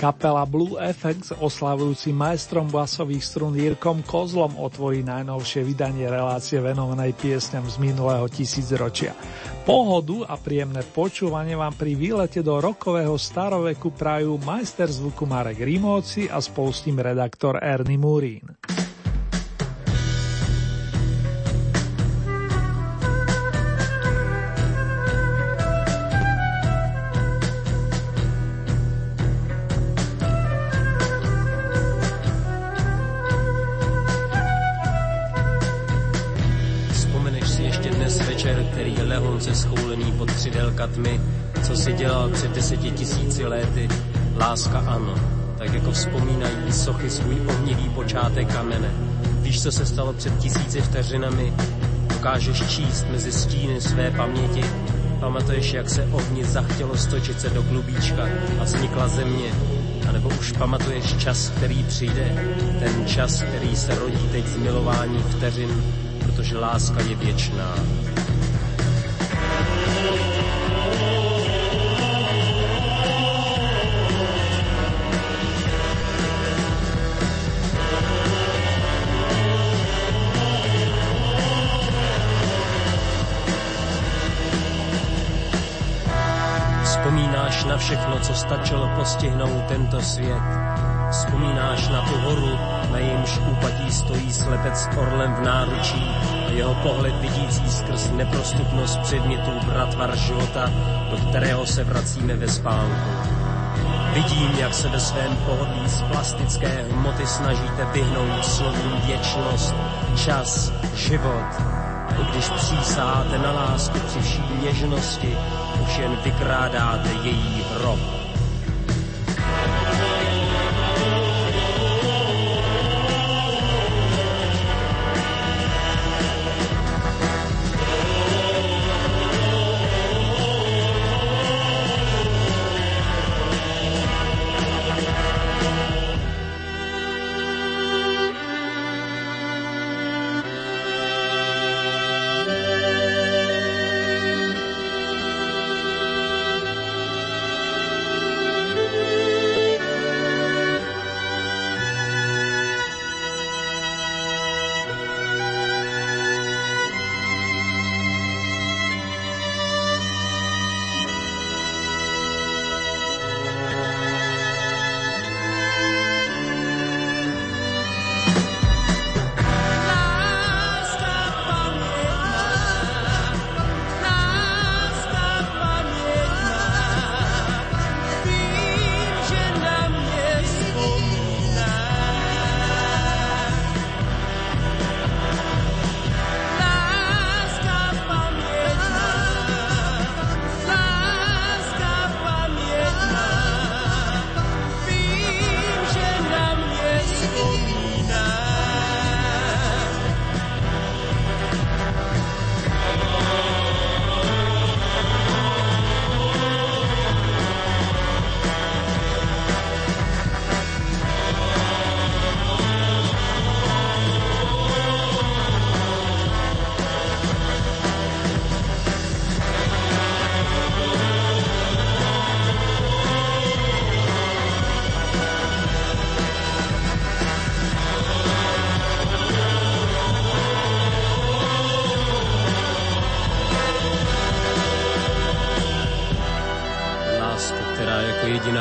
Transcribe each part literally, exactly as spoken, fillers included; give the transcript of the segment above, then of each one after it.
Kapela Blue Effects, oslavujúci majstrom basových strún Jirkom Kozlom, otvorí najnovšie vydanie relácie venovanej piesňam z minulého tisícročia. Pohodu a príjemné počúvanie vám pri výlete do rokového staroveku prajú majster zvuku Marek Rimóci a spolu s ním redaktor Ernie Murín. Schoulený pod křídelka tmy, co si dělal před deseti tisíci léty. Láska ano, tak jako vzpomínají sochy svůj ohnivý počátek kamene. Víš, co se stalo před tisíci vteřinami? Dokážeš číst mezi stíny své paměti. Pamatuješ, jak se ohni zachtělo stočit se do klubíčka a vznikla země. A nebo už pamatuješ čas, který přijde? Ten čas, který se rodí teď z milování vteřin, protože láska je věčná. Na všechno, co stačilo postihnout tento svět. Vzpomínáš na tu horu, na jejímž úpatí stojí slepec s orlem v náručí a jeho pohled vidící skrz neprostupnost předmětů bratvar života, do kterého se vracíme ve spánku. Vidím, jak se ve svém pohodlí z plastické hmoty snažíte vyhnout slovům věčnost, čas, život. Když přísáte na lásku při vší něžnosti, už jen vykrádáte její hrob.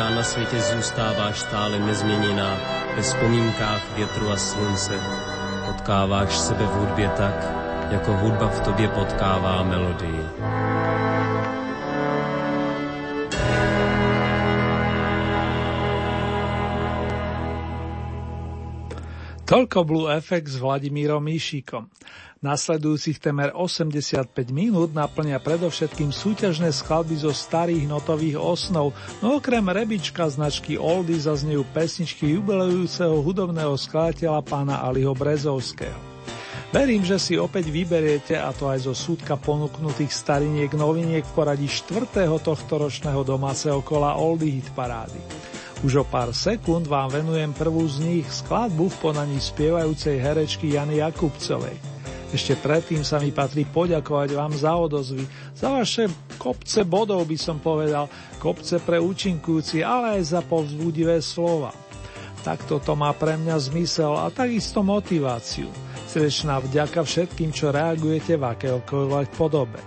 Na světě zůstáváš stále nezměněná, ve vzpomínkách větru a slunce. Potkáváš sebe v hudbě tak, jako hudba v tobě potkává melodii. Toľko Blue Effects s Vladimírom Mišíkom. Nasledujúcich temer osemdesiatpäť minút naplňa predovšetkým súťažné skladby zo starých notových osnov, no okrem rebička značky Oldies zaznejú pesničky jubilujúceho hudobného skladateľa pána Aliho Brezovského. Verím, že si opäť vyberiete, a to aj zo súdka ponúknutých stariniek noviniek v poradí štvrtého tohtoročného domáceho kola Oldy Hit Parády. Už o pár sekúnd vám venujem prvú z nich, skladbu v podaní spievajúcej herečky Jany Jakubcovej. Ešte predtým sa mi patrí poďakovať vám za odozvy, za vaše kopce bodov by som povedal, kopce pre účinkujúci, ale aj za povzbudivé slova. Takto to má pre mňa zmysel a takisto motiváciu. Srdečná vďaka všetkým, čo reagujete v akéhokoľvek podobe.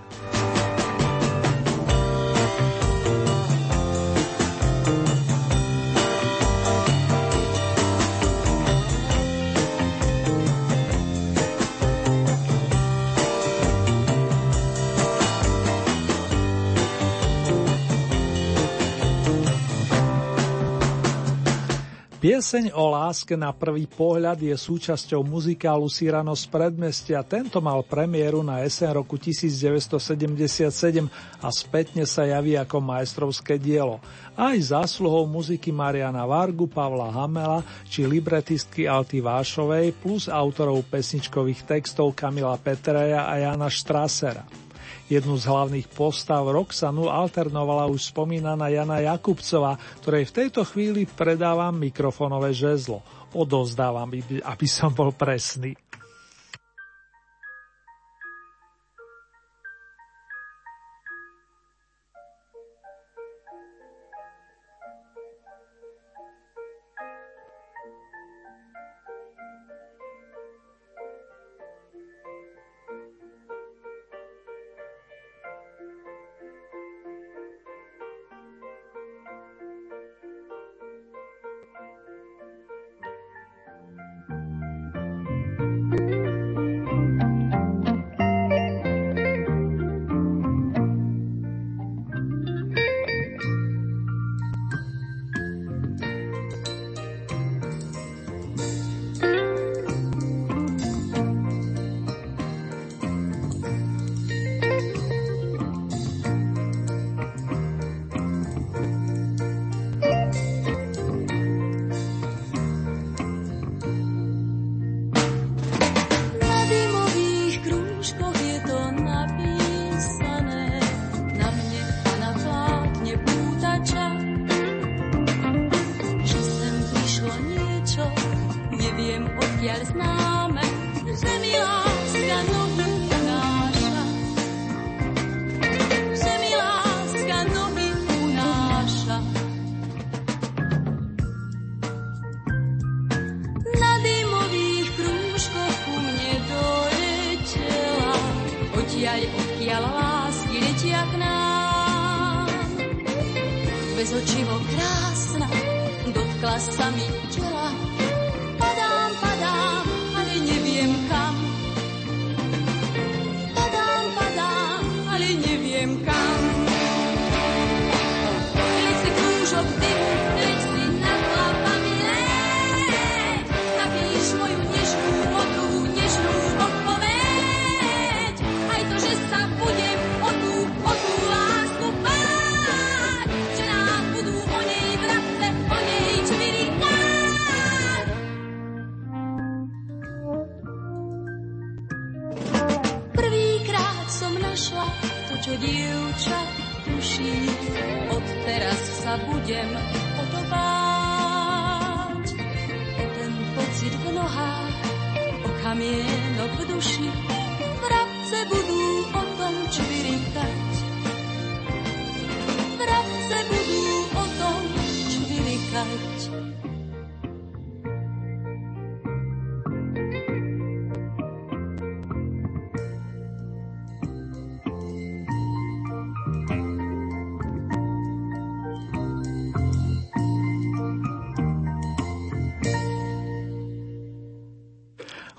Pieseň o láske na prvý pohľad je súčasťou muzikálu Syrano z predmestia. Tento mal premiéru na jeseň roku devätnásťsedemdesiatsedem a spätne sa javí ako majstrovské dielo. Aj zásluhou muziky Mariana Vargu, Pavla Hamela či libretistky Alty Vášovej plus autorov pesničkových textov Kamila Petreja a Jana Strasera. Jednu z hlavných postav Roxanu alternovala už spomínaná Jana Jakubcová, ktorej v tejto chvíli predávam mikrofonové žezlo. Odovzdávam, aby som bol presný.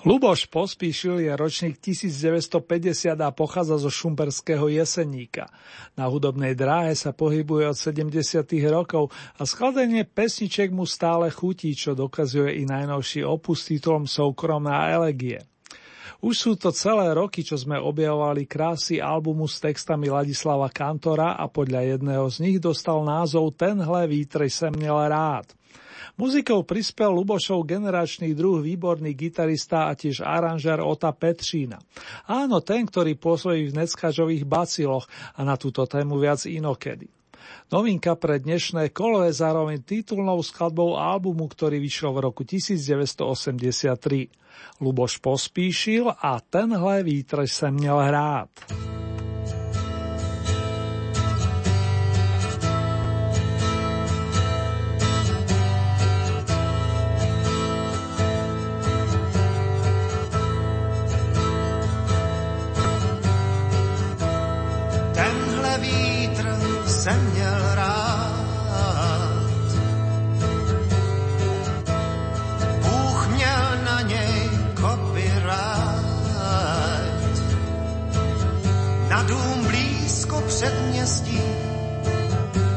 Ľuboš Pospíšil je ročník devätnásťstopäťdesiat a pochádza zo šumperského Jeseníka. Na hudobnej dráhe sa pohybuje od sedemdesiatych rokov a skladanie pesniček mu stále chutí, čo dokazuje i najnovší opus titulom Soukromná elegie. Už sú to celé roky, čo sme objavovali krásy albumu s textami Ladislava Kantora a podľa jedného z nich dostal názov Tenhle vítr jsem měl rád. Muzikou prispel Ľubošov generačný druh výborný gitarista a tiež aranžér Ota Petřína. Áno, ten, ktorý pôsobí v neckažových baciloch a na túto tému viac inokedy. Novinka pre dnešné kolo je zároveň titulnou skladbou albumu, ktorý vyšiel v roku devätnásťstoosemdesiattri. Ľuboš Pospíšil a Tenhle vítr jsem měl rád.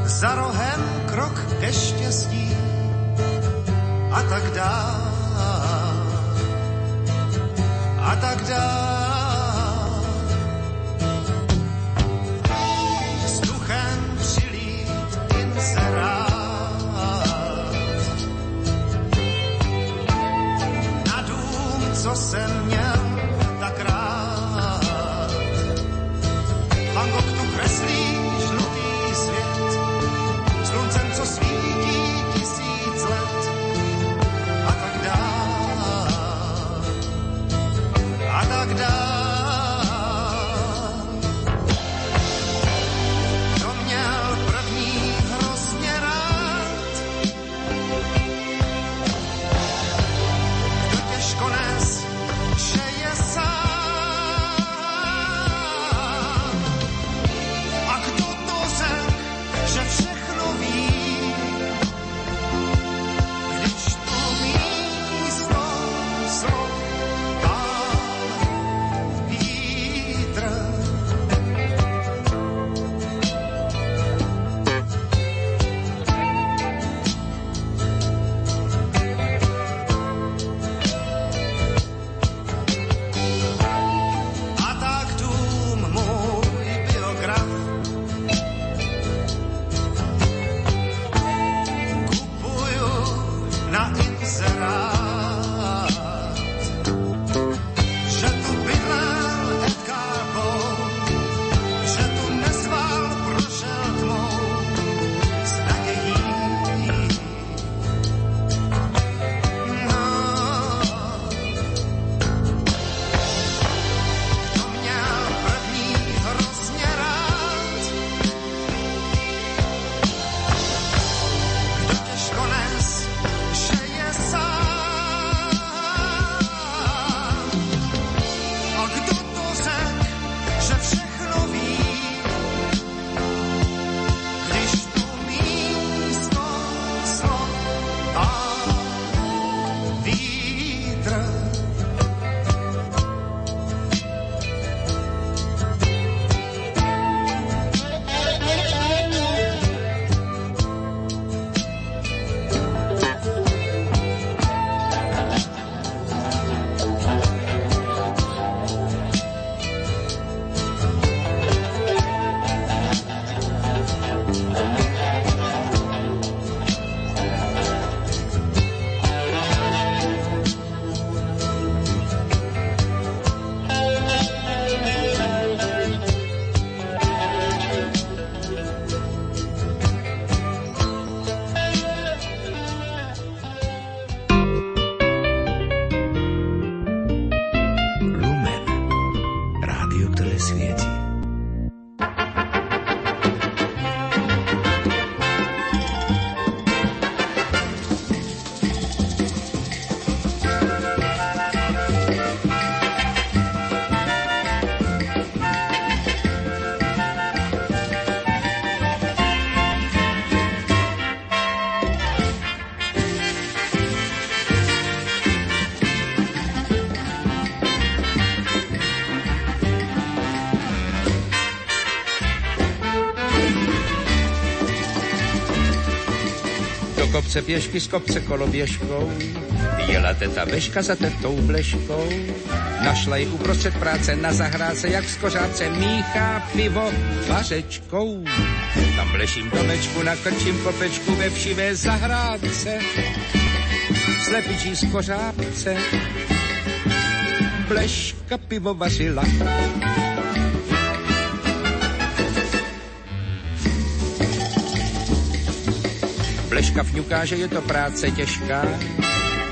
Za rohem krok ke štěstí a tak dál, a tak dál. Vzduchem přilít inzerát na dům, co jsem měl tak rád. Van Gogh tu kreslí žlutý svět, sluncem, co svítí tisíc let, a tak dál, a tak dál. kopce pěšky, z kopce koloběžkou. Jela teta Beška za tetou Bleškou. Našla ji uprostřed práce na zahrádce, jak z kořádce míchá pivo vařečkou. Na Bleším domečku, na Krčím kopečku, ve všivé zahrádce. Slepičí z kořádce Bleška pivo vařila. Bleška vňuká, že je to práce těžká,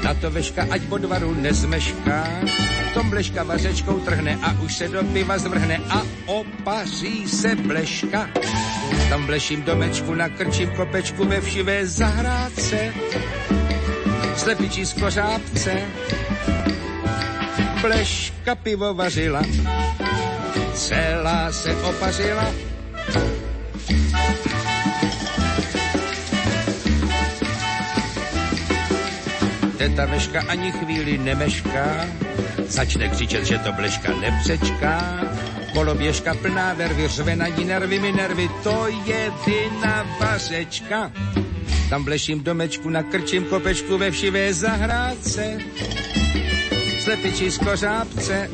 na to Veška ať po dvaru nezmešká. Tom Bleška vařečkou trhne a už se do piva zvrhne a opaří se Bleška. Tam Bleším domečku, na Krčím kopečku, ve všivé zahrádce, slepičí z kořápce Bleška pivo vařila. Celá se opařila. Teta Veška ani chvíli nemešká, začne křičet, že to Bleška nepřečká. Koloběžka plná vervy, řve na ní nervy, mi nervy, to je dyna vařečka. Tam Bleším domečku, na Krčím kopečku, ve všivé zahrádce, slepičí z kořápce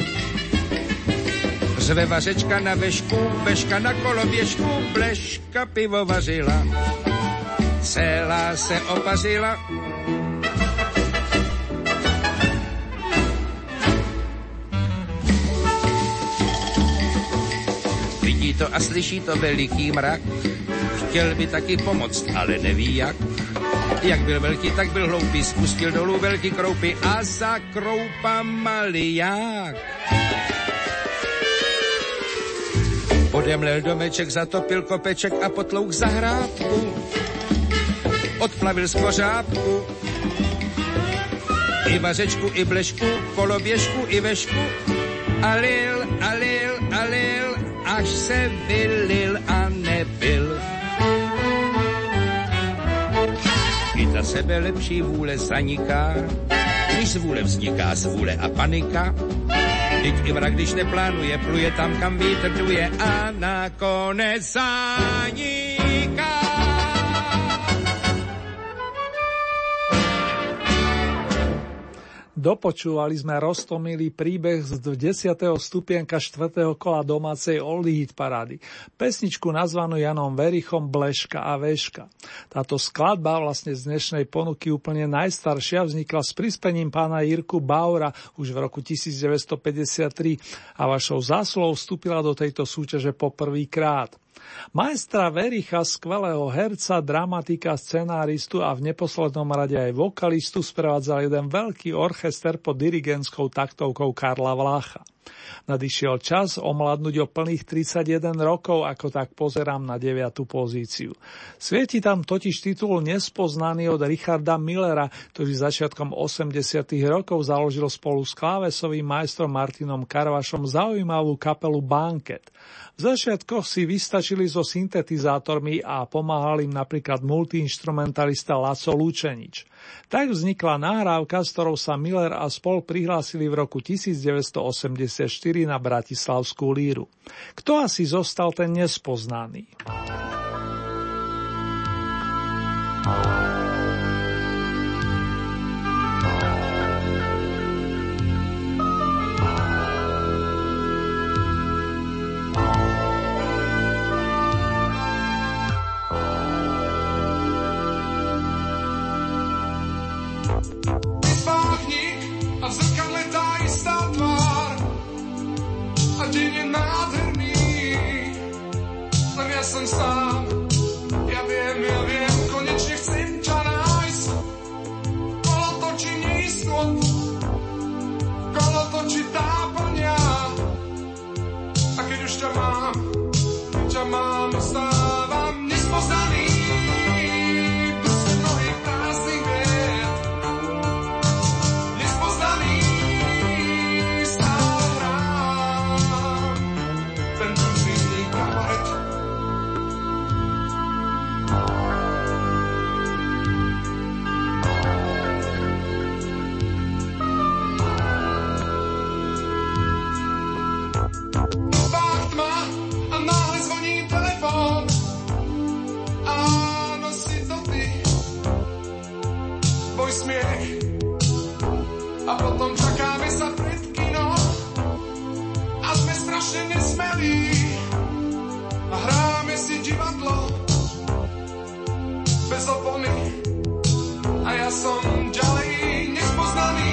řve vařečka na Vešku, Veška na koloběžku, Bleška pivo vařila. Celá se opařila. Vidí to a slyší to veliký mrak, chtěl by taky pomoct, ale neví jak. Jak byl velký, tak byl hloupý, spustil dolů velký kroupy a za kroupa maliák. Podemlel domeček, zatopil kopeček a potlouk zahrádku, odplavil z kořápku i vařečku, i Blešku, koloběžku, i Vešku. A lil, a lil, a lil, až se vylil a nebyl. I ta sebe lepší vůle zaniká, když z vůle vzniká zvůle a panika. Teď i vrak, když neplánuje, pluje tam, kam vítr duje a nakonec zaniká. Dopočúvali sme roztomilý príbeh z desiateho stupienka štvrtého kola domácej Oldy Hit Parády. Pesničku nazvanú Janom Verichom Bleška a Veška. Táto skladba, vlastne z dnešnej ponuky úplne najstaršia, vznikla s prispením pána Jirku Baura už v roku devätnásťstopäťdesiattri a vašou zásluhou vstúpila do tejto súťaže po prvýkrát. Majstra Vericha, skvelého herca, dramatika, scenáristu a v neposlednom rade aj vokalistu sprevádzal jeden veľký orchester pod dirigentskou taktovkou Karla Vlácha. Nadišiel čas omladnúť o plných tridsaťjeden rokov, ako tak pozerám na deviatu pozíciu. Svieti tam totiž titul Nespoznaný od Richarda Millera, ktorý začiatkom osemdesiatych rokov založil spolu s klávesovým majstrom Martinom Karvašom zaujímavú kapelu Banket. V začiatkoch si vystačili so syntetizátormi a pomáhal im napríklad multiinstrumentalista Laco Lučenič. Tak vznikla nahrávka, s ktorou sa Miller a spol prihlásili v roku devätnásťstoosemdesiatštyri na Bratislavskú líru. Kto asi zostal ten nespoznaný? Dzień jest nádherný, ale ja som sám. Ja viem, ja viem, konečne chcem ťa nájsť. Kolo točí nístot, kolo točí táplňa. A keď už ťa mám, ťa mám, ostávam nespoznaný. tvůj smiech a potom čakáme sa pred kino a sme strašne nesmelí a hráme si divadlo bez opony a ja som ďalej nespoznaný.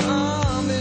Máme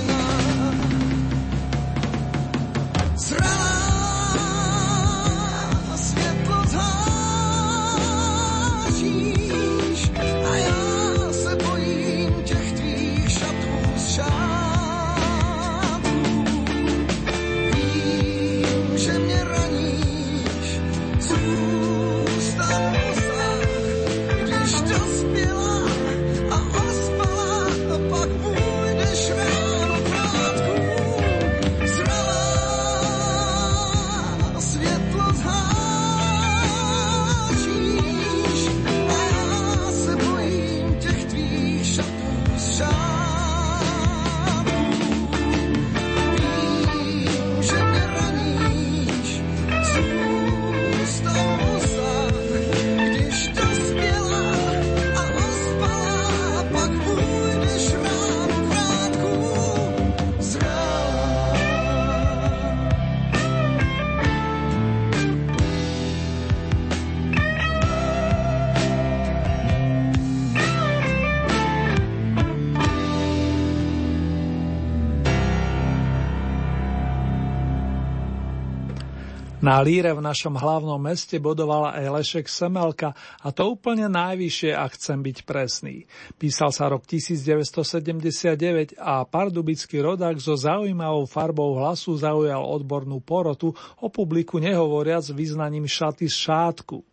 Na líre v našom hlavnom meste bodovala aj Lešek Semelka, a to úplne najvyššie, ak chcem byť presný. Písal sa rok devätnásťsedemdesiatdeväť a pardubický rodák so zaujímavou farbou hlasu zaujal odbornú porotu, o publiku nehovoriac vyznaním šaty z šátku.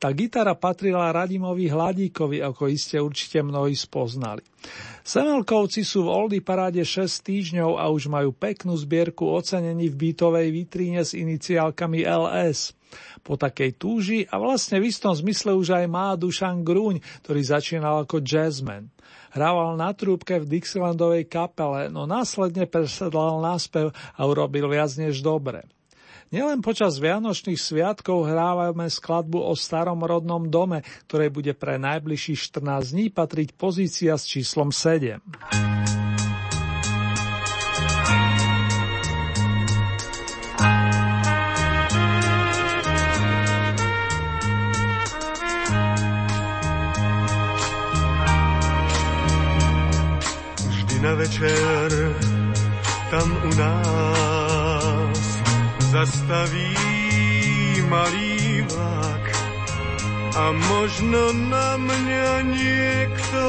Tá gitara patrila Radimovi Hladíkovi, ako iste určite mnohí spoznali. Semelkovci sú v Oldy paráde šesť týždňov a už majú peknú zbierku ocenení v beatovej vitríne s iniciálkami el es. Po takej túži a vlastne v istom zmysle už aj má Dušan Gruň, ktorý začínal ako jazzman. Hrával na trúbke v Dixielandovej kapele, no následne presedlal naspev a urobil viac než dobre. Nielen počas vianočných sviatkov hrávame skladbu o starom rodnom dome, ktorej bude pre najbližších štrnásť dní patriť pozícia s číslom sedem. Vždy na večer tam u nás zastaví malý vlak a možno na mňa niekto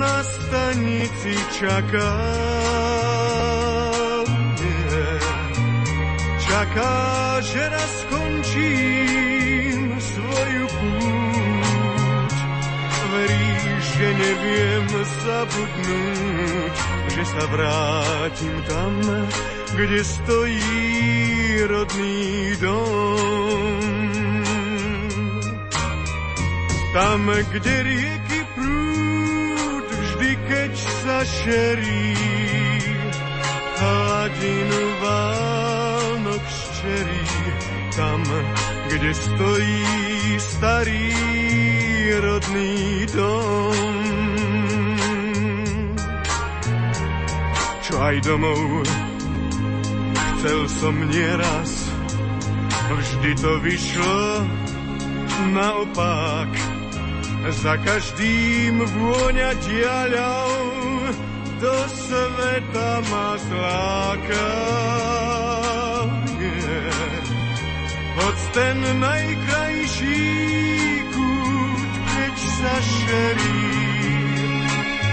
na stanici čaká. Nie. Čaká, že raz skončím svoju púť. Veríš, že neviem zabudnúť, že sa vrátim tam, kde stojí rodný dom. Tam, kde rieky prúd vždy, keď sa šerí, hladinu Vánok šerí. Tam, kde stojí starý rodný dom. Čo aj domov chcel som nieraz, vždy to vyšlo naopak. Za každým vôňa diaľou do sveta ma zláka. Nie. Hoď ten najkrajší kút, keď sa šerí,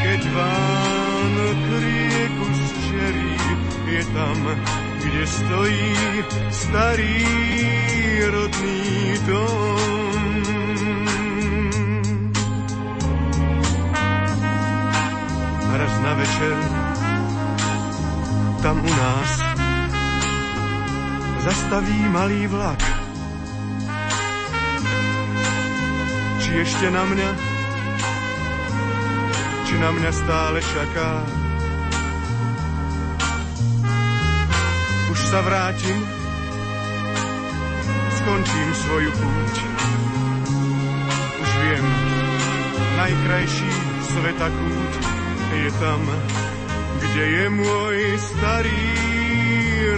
keď Vánok rieku zčerí, je tam, kde stojí starý rodný dom. Raz na večer tam u nás zastaví malý vlak. Či ešte na mňa, či na mňa stále čaká. Sa vrátim, skončím svoju púť. Už viem, najkrajší sveta kút je tam, kde je môj starý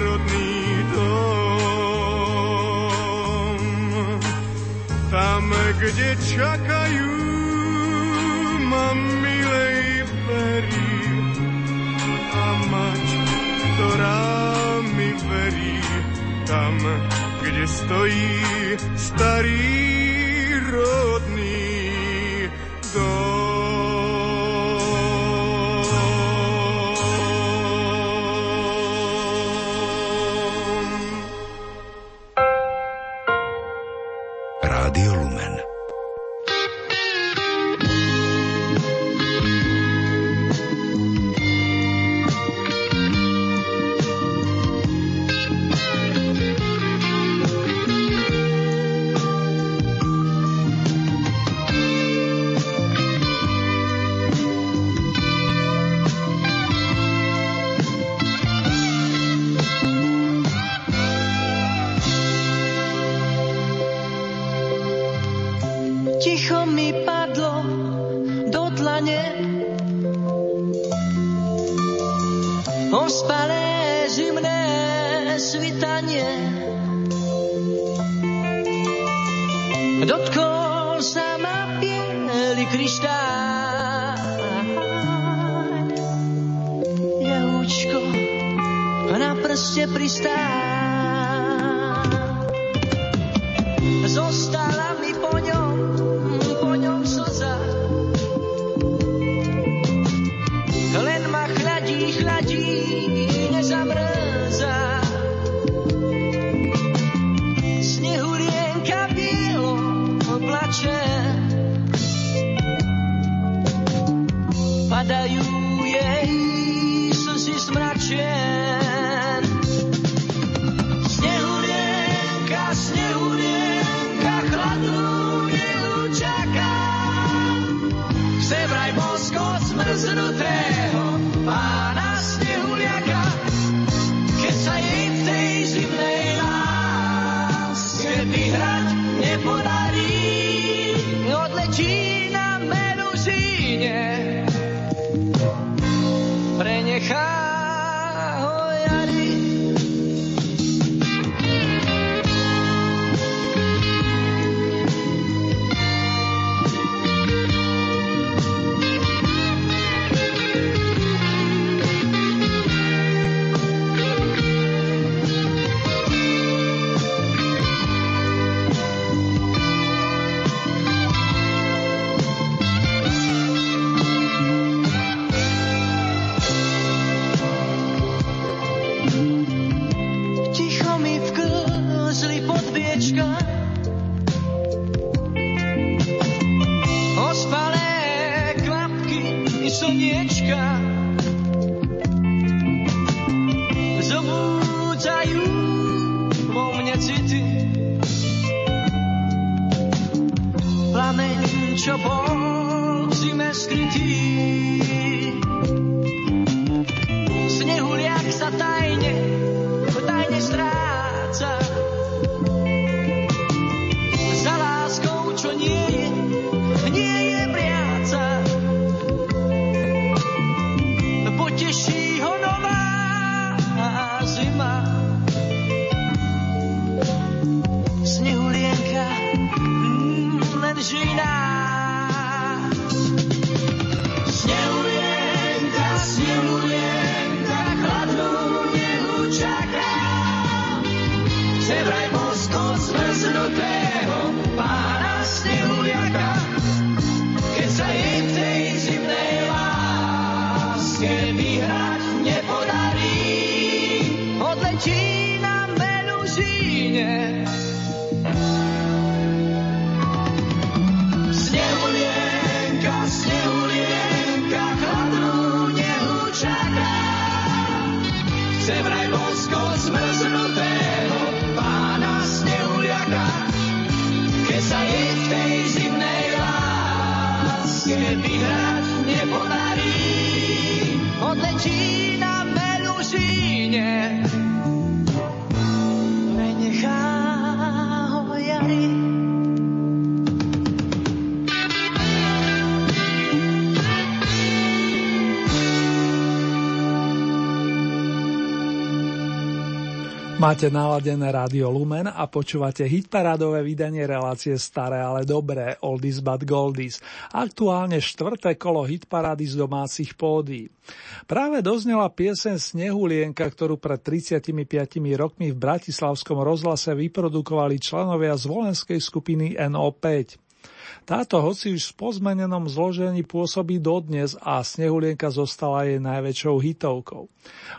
rodný dom. Tam, kde čakajú ma milej pery a mať, ktorá verí, tam, kde stojí starý rodný dom. Rádio Lumen. Jahučko na prste pristá. len ma chladí, chladí, nezamrzá. Snehulienka bielo oblače, padajú jej slzy z mračien. Snehulienka, snehulienka, chladnú bielu čakám, chce vraj bosko zmrznutého pána snehuliaka, keď sa jej v tej zimnej láske vyhrať nepodarí, odletí na Meruzíne, prenechá ho jary. Čo bol v zime skrytý, snehuliak sa tajne, tajne stráca. Za láskou, čo nie je, nie je priaca. Poteší ho nová zima. Snehulienka, len žiná. Zmrznutého pána snehuliaka, keď sa jej v tej zimnej láske vyhrať nepodarí, odletí na Meruzíne. Snehulienka, snehulienka, chladnú nehu čaká, chce vraj bosko zmrznutého pána snehuliaka, keď sa jej v tej zimnej láske vyhrať nepodarí, odletí na Meruzíne, prenechá ho jary. Máte naladené Rádio Lumen a počúvate hitparádové vydanie relácie Staré, ale dobré, Oldies but Goldies. Aktuálne štvrté kolo hitparády z domácich pódií. Práve doznela pieseň Snehulienka, ktorú pred tridsiatimi piatimi rokmi v bratislavskom rozhlase vyprodukovali členovia zvolenskej skupiny en ó päť. Táto hoci už v pozmenenom zložení pôsobí dodnes a Snehulienka zostala jej najväčšou hitovkou.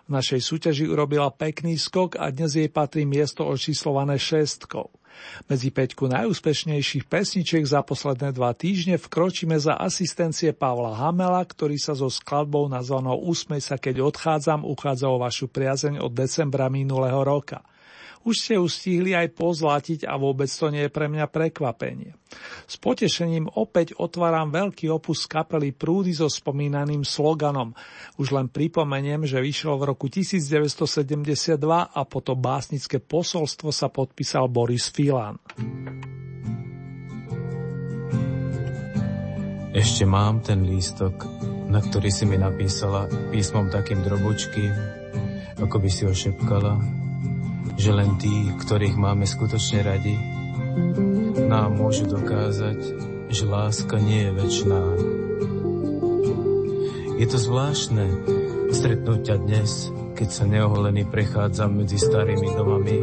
V našej súťaži urobila pekný skok a dnes jej patrí miesto očíslované šestkou. Medzi päťku najúspešnejších pesničiek za posledné dva týždne vkročíme za asistencie Pavla Hamela, ktorý sa so skladbou nazvanou Usmej sa keď odchádzam uchádza o vašu priazeň od decembra minulého roka. Už ste ju stihli aj pozlatiť a vôbec to nie je pre mňa prekvapenie. S potešením opäť otváram veľký opus kapely Prúdy so spomínaným sloganom. Už len pripomeniem, že vyšiel v roku devätnásťsedemdesiatdva a po to básnické posolstvo sa podpísal Boris Filan. Ešte mám ten lístok, na ktorý si mi napísala písmom takým drobučkým, ako by si ho šepkala, že len tí, ktorých máme skutočne radi, nám môžu dokázať, že láska nie je večná. Je to zvláštne stretnúť ťa dnes, keď sa neoholený prechádzam medzi starými domami,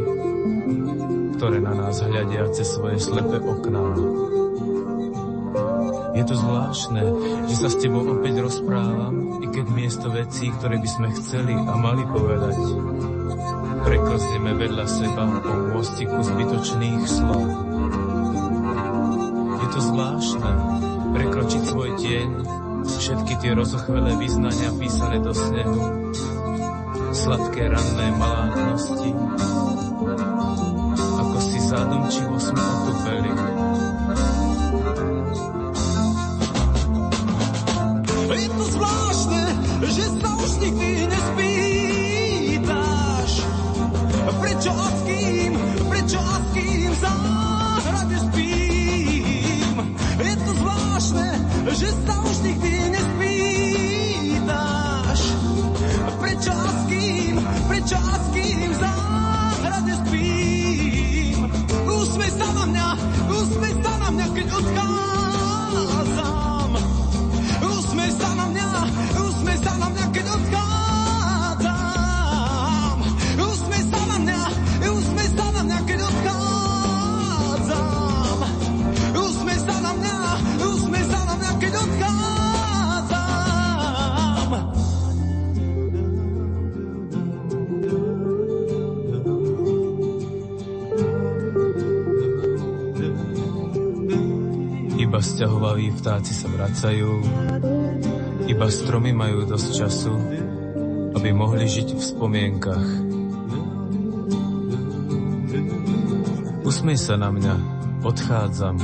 ktoré na nás hľadia cez svoje slepé okná. Je to zvláštne, že sa s tebou opäť rozprávam, i keď miesto vecí, ktoré by sme chceli a mali povedať, preklzneme vedľa seba po môstiku zbytočných slov. Je to zvláštne prekročiť svoj tieň, všetky tie rozochvelé vyznania písané do snehu, sladké ranné malátnosti, ako si zádomčivo sme otopeli. Je to zvláštne, že sa už nikdy nespýtaš, prečo a s kým, prečo a s kým v záhrade spím. Je to zvláštne, že sa už nikdy nespýtaš, prečo a s kým, prečo a s kým v záhrade spím. Usmej sa na mňa, usmej sa na mňa, keď odchádzam. Usmej sa na mňa, usmej sa na mňa, keď odchádzam. Usmej sa na mňa, usmej sa na mňa, keď odchádzam. Usmej sa na mňa, usmej sa na mňa, keď odchádzam. Iba sťahovaví vtáci sa vracajú, iba stromy majú dosť času, aby mohli žiť v spomienkach. Usmej sa na mňa, odchádzam.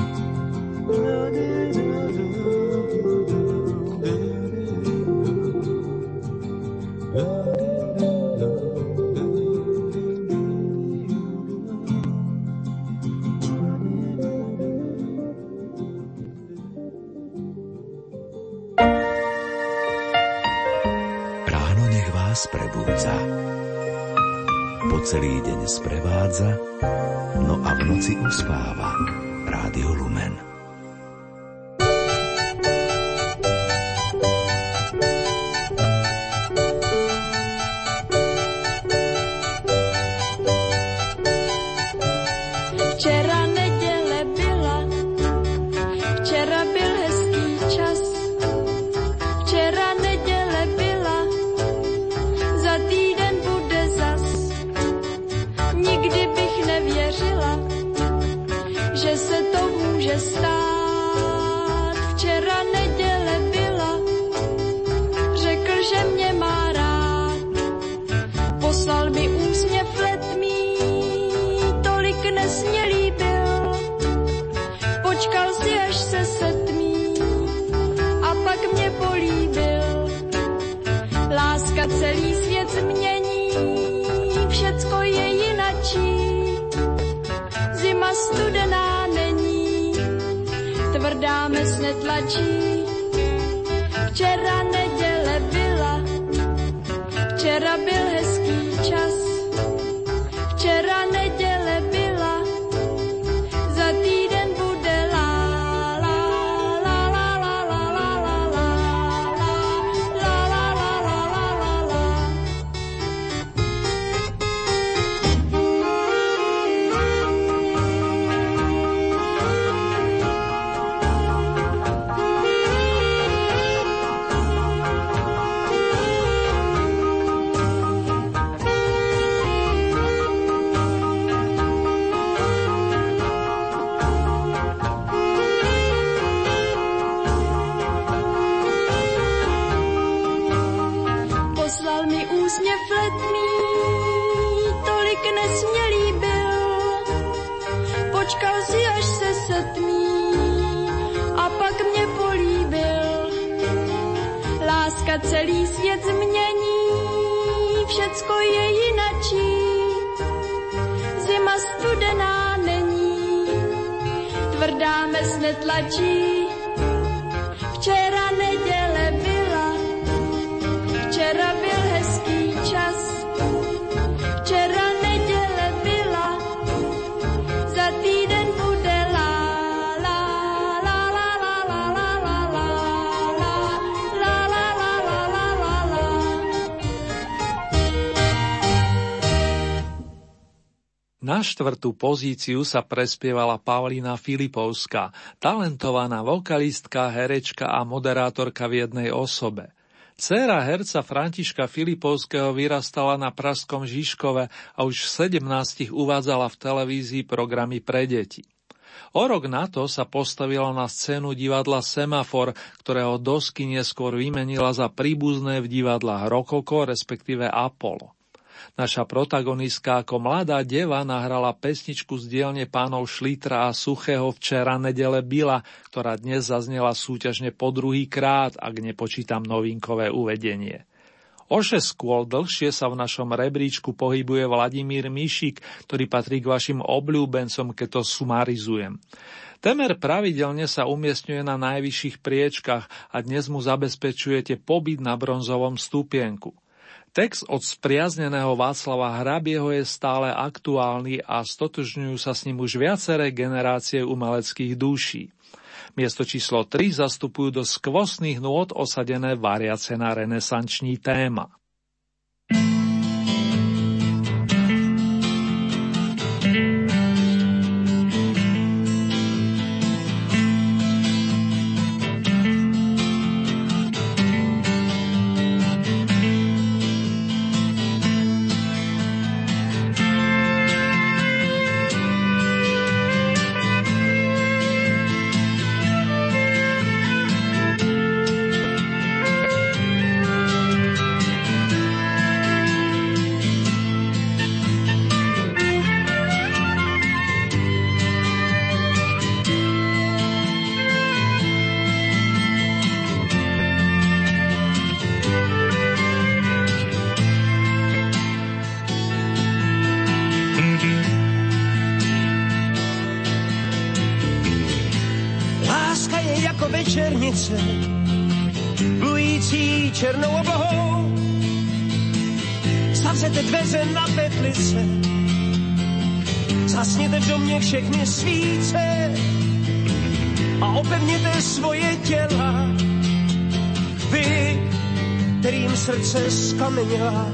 Celý deň sprevádza, no a v noci uspáva. Rádio Lumen. Včera neděle byla, včera byl hezký čas. Včera neděle byla, za týden bude zas. Nikdy bych nevěřila, že se to může stát. Včera neděle byla, řekl, že mě má rád. Poslal mi úsměv letmý, tolik nesmělý byl. Počkal si, až se setmí, a pak mě políbil. Láska celý svět změní, všecko je jinačí. Zima studená není, tvrdá mes netlačí. Včera neděle byla, včera byl hezký čas. Včera neděle byla, za týden bude lá. Celý svět změní, všecko je jinačí. Zima studená není, tvrdá mes netlačí. Včera neděle byla, včera byl hezký čas. Včera neděle byla, za týden bude lá. Na štvrtú pozíciu sa prespievala Pavlína Filipovská, talentovaná vokalistka, herečka a moderátorka v jednej osobe. Dcéra herca Františka Filipovského vyrastala na pražskom Žižkove a už v sedemnástich uvádzala v televízii programy pre deti. O rok na to sa postavila na scénu divadla Semafor, ktorého dosky neskôr vymenila za príbuzné v divadlách Rokoko, respektíve Apollo. Naša protagonistka ako mladá deva nahrala pesničku z dielne pánov Šlitra a Suchého Včera nedele byla, ktorá dnes zaznela súťažne po druhý krát, ak nepočítam novinkové uvedenie. O šesť kôl dlhšie sa v našom rebríčku pohybuje Vladimír Mišík, ktorý patrí k vašim obľúbencom, keď to sumarizujem. Temer pravidelne sa umiestňuje na najvyšších priečkach a dnes mu zabezpečujete pobyt na bronzovom stupienku. Text od spriazneného Václava Hrabieho je stále aktuálny a stotožňujú sa s ním už viaceré generácie umeleckých duší. Miesto číslo tri zastupujú do skvostných nôt osadené variace na renesanční téma. Plující černou oblohou, zavřete dveře na petlice, zasněte v domě všechny svíce a opevněte svoje těla. Vy, kterým srdce skameněla.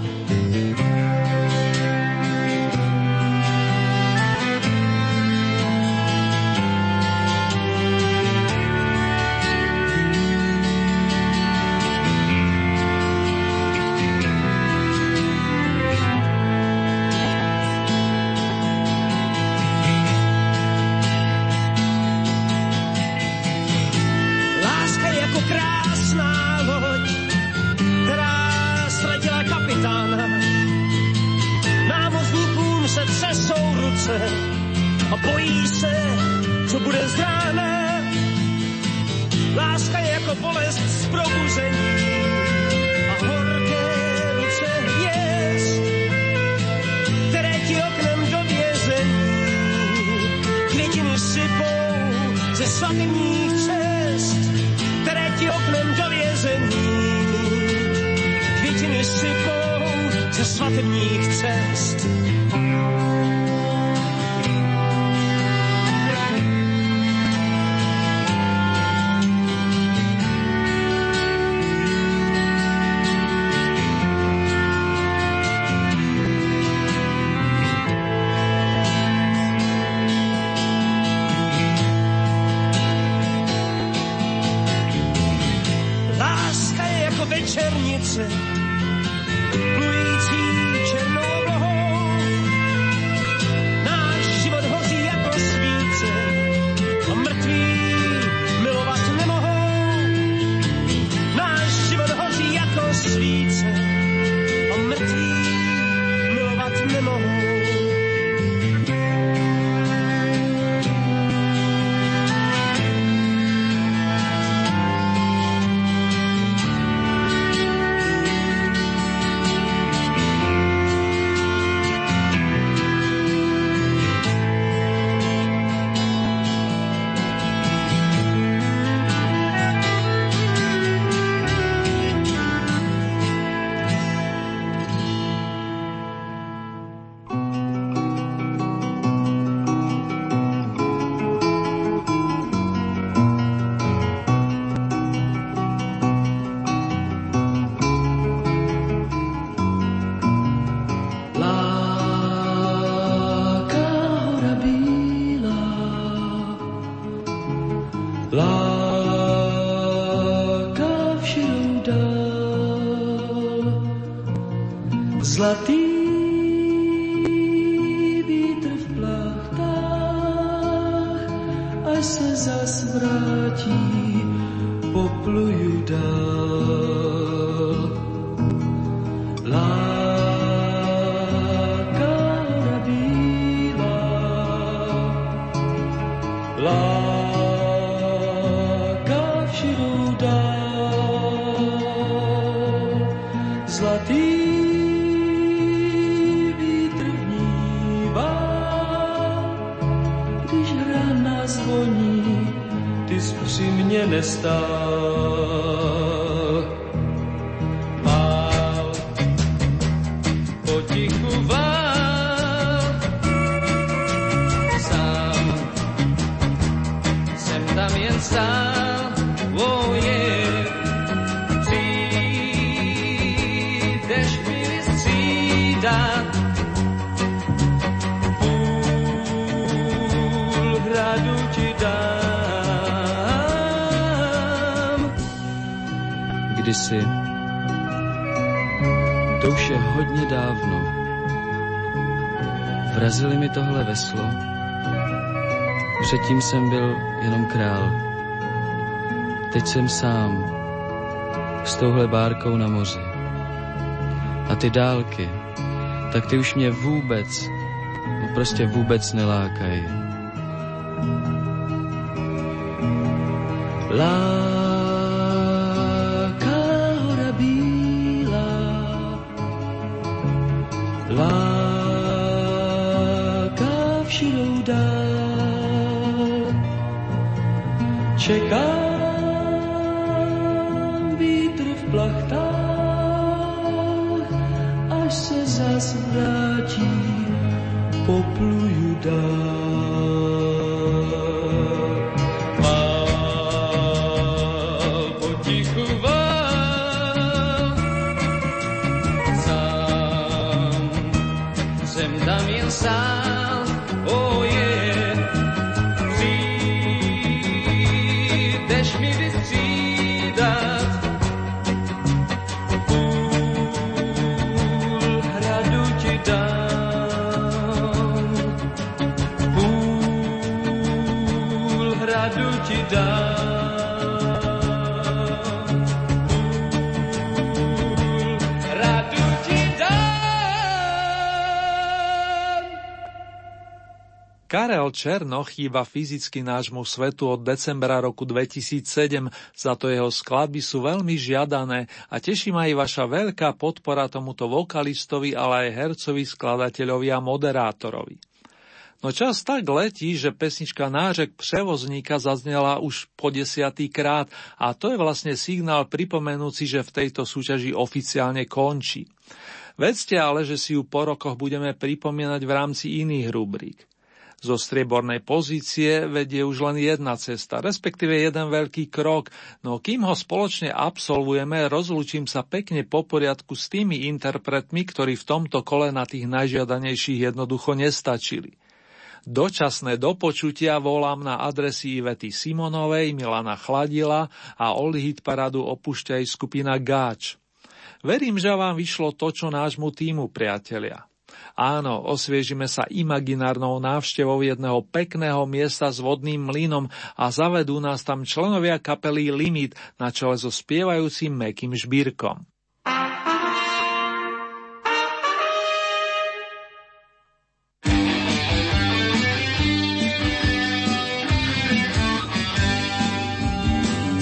Černice, plující černou oblohou, Zlatý vítr v plachtách, až se zas vrátí, popluju dál. Láka nabývá, láka vširou dál. Zlatý si mě nestál. Pál, potichu vál, sám, jsem tam jen sám, oh yeah, přijdeš mi vystřídat, půl hradu ti dám. Kdysi, to už je hodně dávno, vrazili mi tohle veslo, předtím jsem byl jenom král, teď jsem sám, s touhle bárkou na moři. A ty dálky, tak ty už mě vůbec, no prostě vůbec nelákají. Lá čekám vítr v plachtách, až se zas vrátí, popluju dál. Vál, potichu vál, sám, jsem tam jen sám, oh yeah. Karel Černoch chýba fyzicky nášmu svetu od decembra roku dvetisícsedem, za to jeho skladby sú veľmi žiadané a teší ma aj vaša veľká podpora tomuto vokalistovi, ale aj hercovi, skladateľovi a moderátorovi. No čas tak letí, že pesnička Nářek Převozníka zaznela už po desiatý krát a to je vlastne signál pripomenúci, že v tejto súťaži oficiálne končí. Vedzte ale, že si ju po rokoch budeme pripomínať v rámci iných rubrík. Zo striebornej pozície vedie už len jedna cesta, respektíve jeden veľký krok, no kým ho spoločne absolvujeme, rozlúčim sa pekne po poriadku s tými interpretmi, ktorí v tomto kole na tých najžiadanejších jednoducho nestačili. Dočasné dopočutia volám na adresy Ivety Simonovej, Milana Chladila a Oldy Hit Parádu opúšťa aj skupina Gáč. Verím, že vám vyšlo to, čo nášmu tímu, priatelia. Áno, osviežime sa imaginárnou návštevou jedného pekného miesta s vodným mlynom a zavedú nás tam členovia kapely Limit na čele so spievajúcim Mekym Žbirkom.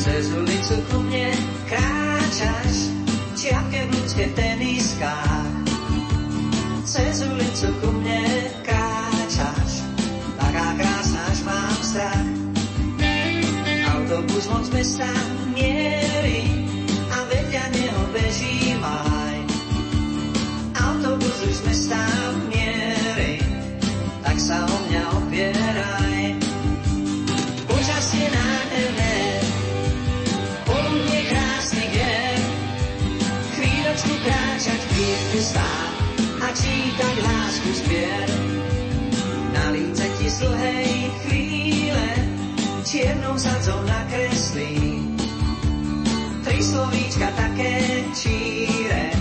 Cez ulicu ku mne kráčaš v čiapke v ľudskej teniskách. Cez ulicu ku mne kráčaš, taká krásna, až mám strach. Autobus von z mesta mierí a vedľa neho beží maj. Autobus už z mesta mierí, tak sa o mňa opieraj. Počasie nádherné, bolo mne krásny deň, chvíľočku kráčať v chvíľku stáť. Čítať lásku zbier na líce ti slhej chvíle čiernou sadzou nakreslí tri slovíčka také číre,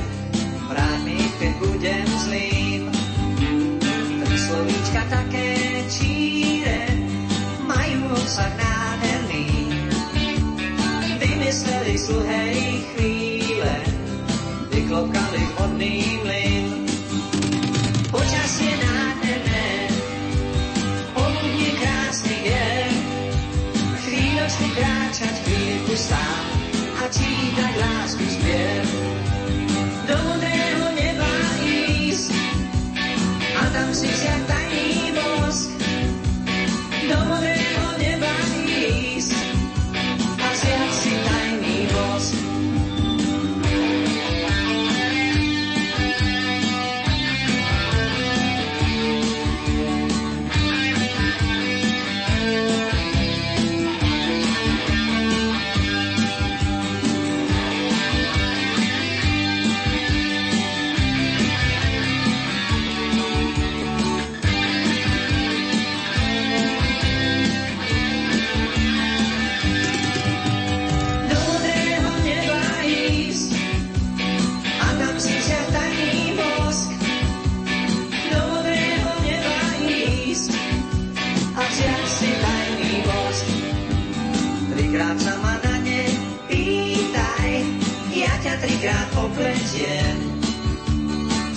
vráť mi ich keď bude. také číre, majú obsah nádherný. Vymysleli sluhej chvíle, vyklopkali vhodný mlyn. Počasie nádherné, poludne krásny je, chvíľočne kráčať, chvíľku stáť a čítať lásky spiev. Do modrého neba ísť a tam si vziať tajný bosk. Do modrého neba ísť a vziať si tajný bosk.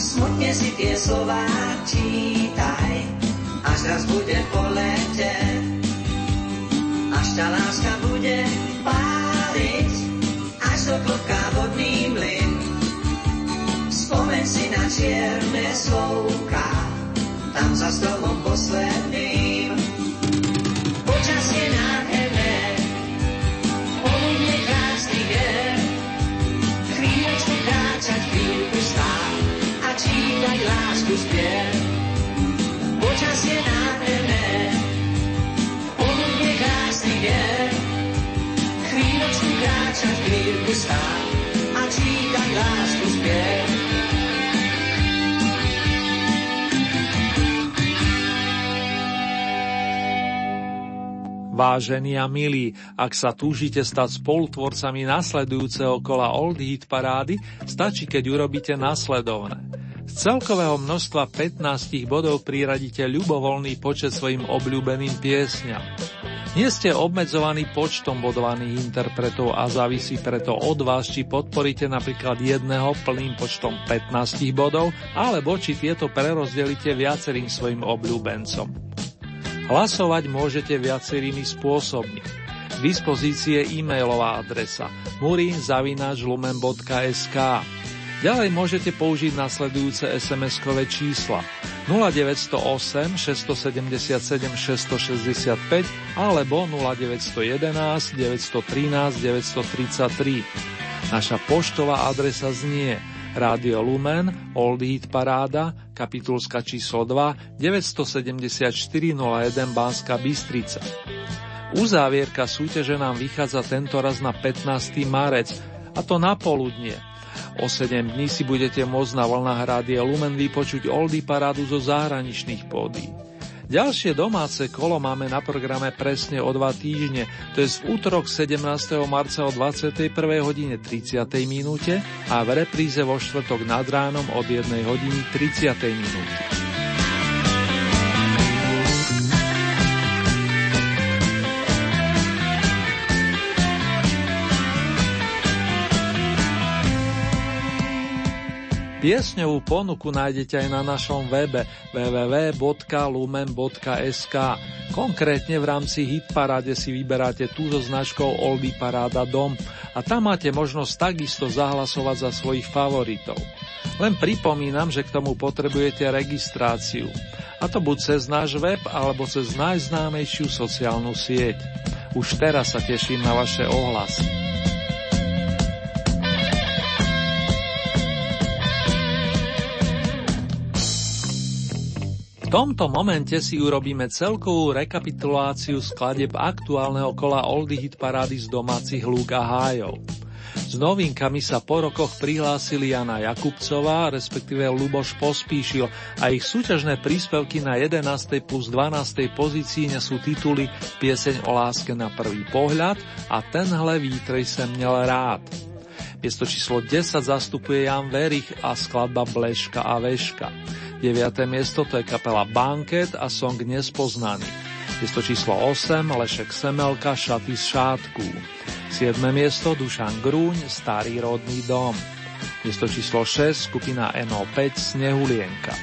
Smutne si tie slová čítaj, až raz bude po lete, až tá láska bude páliť, až do klopká vodný mlyn. Spomeň si na čierne slovka, tam za stolom posledným. Počasie nádherné, poludne krásny deň, chvíľočku kráčať, chvíľku stáť a čítať lásku spiev. Počasie nádherné, poludne krásny deň, chvíľočku kráčať, chvíľku stáť a čítať lásku spiev. Vážení a milí, ak sa túžite stať spolutvorcami nasledujúceho kola Oldy Hit Parády, stačí, keď urobíte nasledovné. Z celkového množstva pätnásť bodov priradíte ľubovoľný počet svojim obľúbeným piesňam. Nie ste obmedzovaní počtom bodovaných interpretov a závisí preto od vás, či podporíte napríklad jedného plným počtom pätnásť bodov, alebo či tieto prerozdelíte viacerým svojim obľúbencom. Hlasovať môžete viacerými spôsobmi. K dispozícii je e-mailová adresa murin zavináč lumen bodka es ká. Ďalej môžete použiť nasledujúce es em eskové čísla nula deväť nula osem šesť sedem sedem šesť šesť päť alebo nula deväť jedna jedna deväť jedna tri deväť tri tri. Naša poštová adresa znie Rádio Lumen, Oldy Hit Paráda, kapitulska číslo dva, deväť sedem štyri nula jeden Banská Bystrica. Uzávierka súťaže nám vychádza tentoraz na pätnásteho marca, a to na poludnie. O sedem dní si budete môcť na vlnách Rádia Lumen vypočuť Oldy Parádu zo zahraničných pódií. Ďalšie domáce kolo máme na programe presne o dva týždne, to je v útorok sedemnásteho marca o dvadsiatej prvej hodine tridsiatej minúte a v repríze vo štvrtok nad ránom od jednej hodiny tridsiatej minúte. Piesňovú ponuku nájdete aj na našom webe w w w bodka lumen bodka es ká. Konkrétne v rámci Hitparáde si vyberáte tú so značkou Oldy Paráda Dom a tam máte možnosť takisto zahlasovať za svojich favoritov. Len pripomínam, že k tomu potrebujete registráciu. A to buď cez náš web, alebo cez najznámejšiu sociálnu sieť. Už teraz sa teším na vaše ohlasy. V tomto momente si urobíme celkovú rekapituláciu skladieb aktuálneho kola Oldy Hit Parády z domácich lúk a hájov. S novinkami sa po rokoch prihlásili Jana Jakubcová, respektíve Ľuboš Pospíšil a ich súťažné príspevky na jedenástej plus dvanástej pozícii nesú tituly Pieseň o láske na prvý pohľad a Tenhle vítrej sem měl rád. Miesto číslo desať zastupuje Jan Verich a skladba Bleška a Veška. deviate miesto to je kapela Banket a song Nespoznaný. Miesto číslo osem Lešek Semelka, Šaty z šátku. siedme miesto Dušan Gruň, Starý rodný dom. Miesto číslo šesť skupina en ó päť, Snehulienka.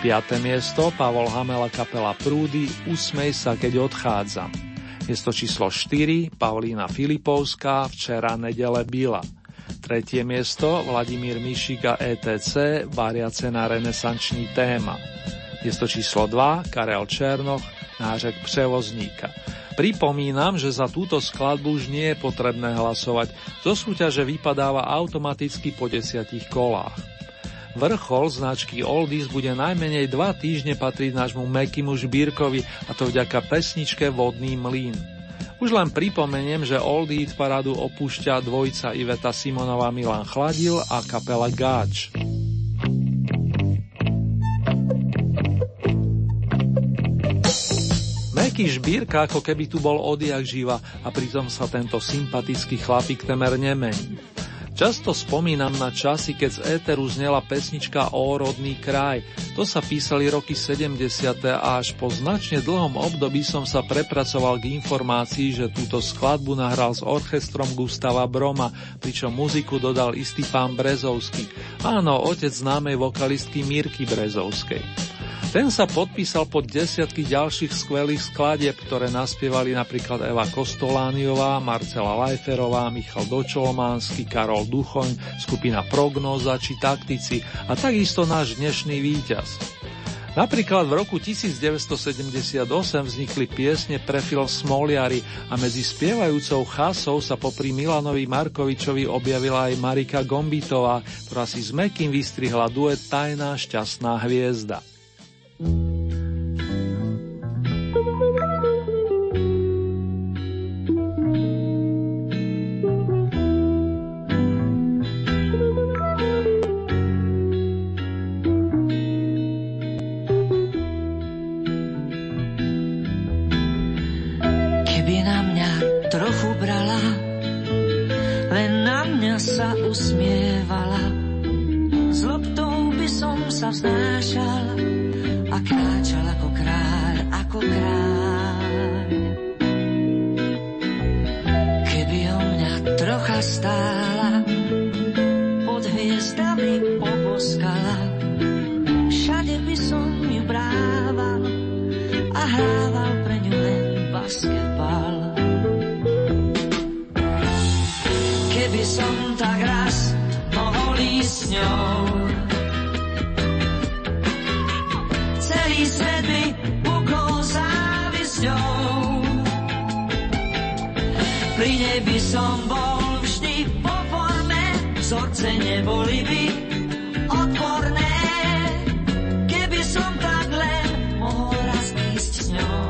piate miesto Pavel Hamel a kapela Prúdy, Usmej sa keď odchádzam. Miesto číslo štyri Pavlína Filipovská, Včera nedele byla. Tretie miesto Vladimír Mišík a é té cé, Variace na renesanční téma. Miesto číslo dva Karel Černoch, Nářek převozníka. Pripomínam, že za túto skladbu už nie je potrebné hlasovať. Zo súťaže vypadáva automaticky po desiatich kolách. Vrchol značky Oldies bude najmenej dva týždne patriť nášmu Mekymu Žbirkovi, a to vďaka pesničke Vodný mlyn. Už len pripomeniem, že Oldy Hit Parádu opúšťa dvojica Iveta Simonová, Milan Chladil a kapela Gáč. Meky Žbirka ako keby tu bol odjak živa a pritom sa tento sympatický chlapík temer nemení. Často spomínam na časy, keď z éteru znela pesnička O rodný kraj. To sa písali roky sedemdesiate a až po značne dlhom období som sa prepracoval k informácii, že túto skladbu nahral s orchestrom Gustava Broma, pričom muziku dodal istý pán Brezovský. Áno, otec známej vokalistky Mirky Brezovskej. Ten sa podpísal pod desiatky ďalších skvelých skladieb, ktoré naspievali napríklad Eva Kostolániová, Marcela Lajferová, Michal Dočolománsky, Karol Duchoň, skupina Prognóza či Taktici a takisto náš dnešný víťaz. Napríklad v roku devätnásťsedemdesiatosem vznikli piesne pre film Smoliari a medzi spievajúcou chasou sa popri Milanovi Markovičovi objavila aj Marika Gombitová, ktorá si s Mekym vystrihla duet Tajná šťastná hviezda. Keby na mňa trochu brala, len na mňa sa usmievala, s loptou by som sa vznášal a kráčal ako kráľ, ako kráľ. Keby o mňa trocha stála, pod hviezdami poboskala, všade by som ju brával a hrával pre ňu len basketbal. Keby som tak raz mohol ísť s ňou, svet mi bukol závisťou. Pri nej by som bol vždy po forme, vzorce neboli by odporné. Keby som tak len mohol raz ísť s ňou.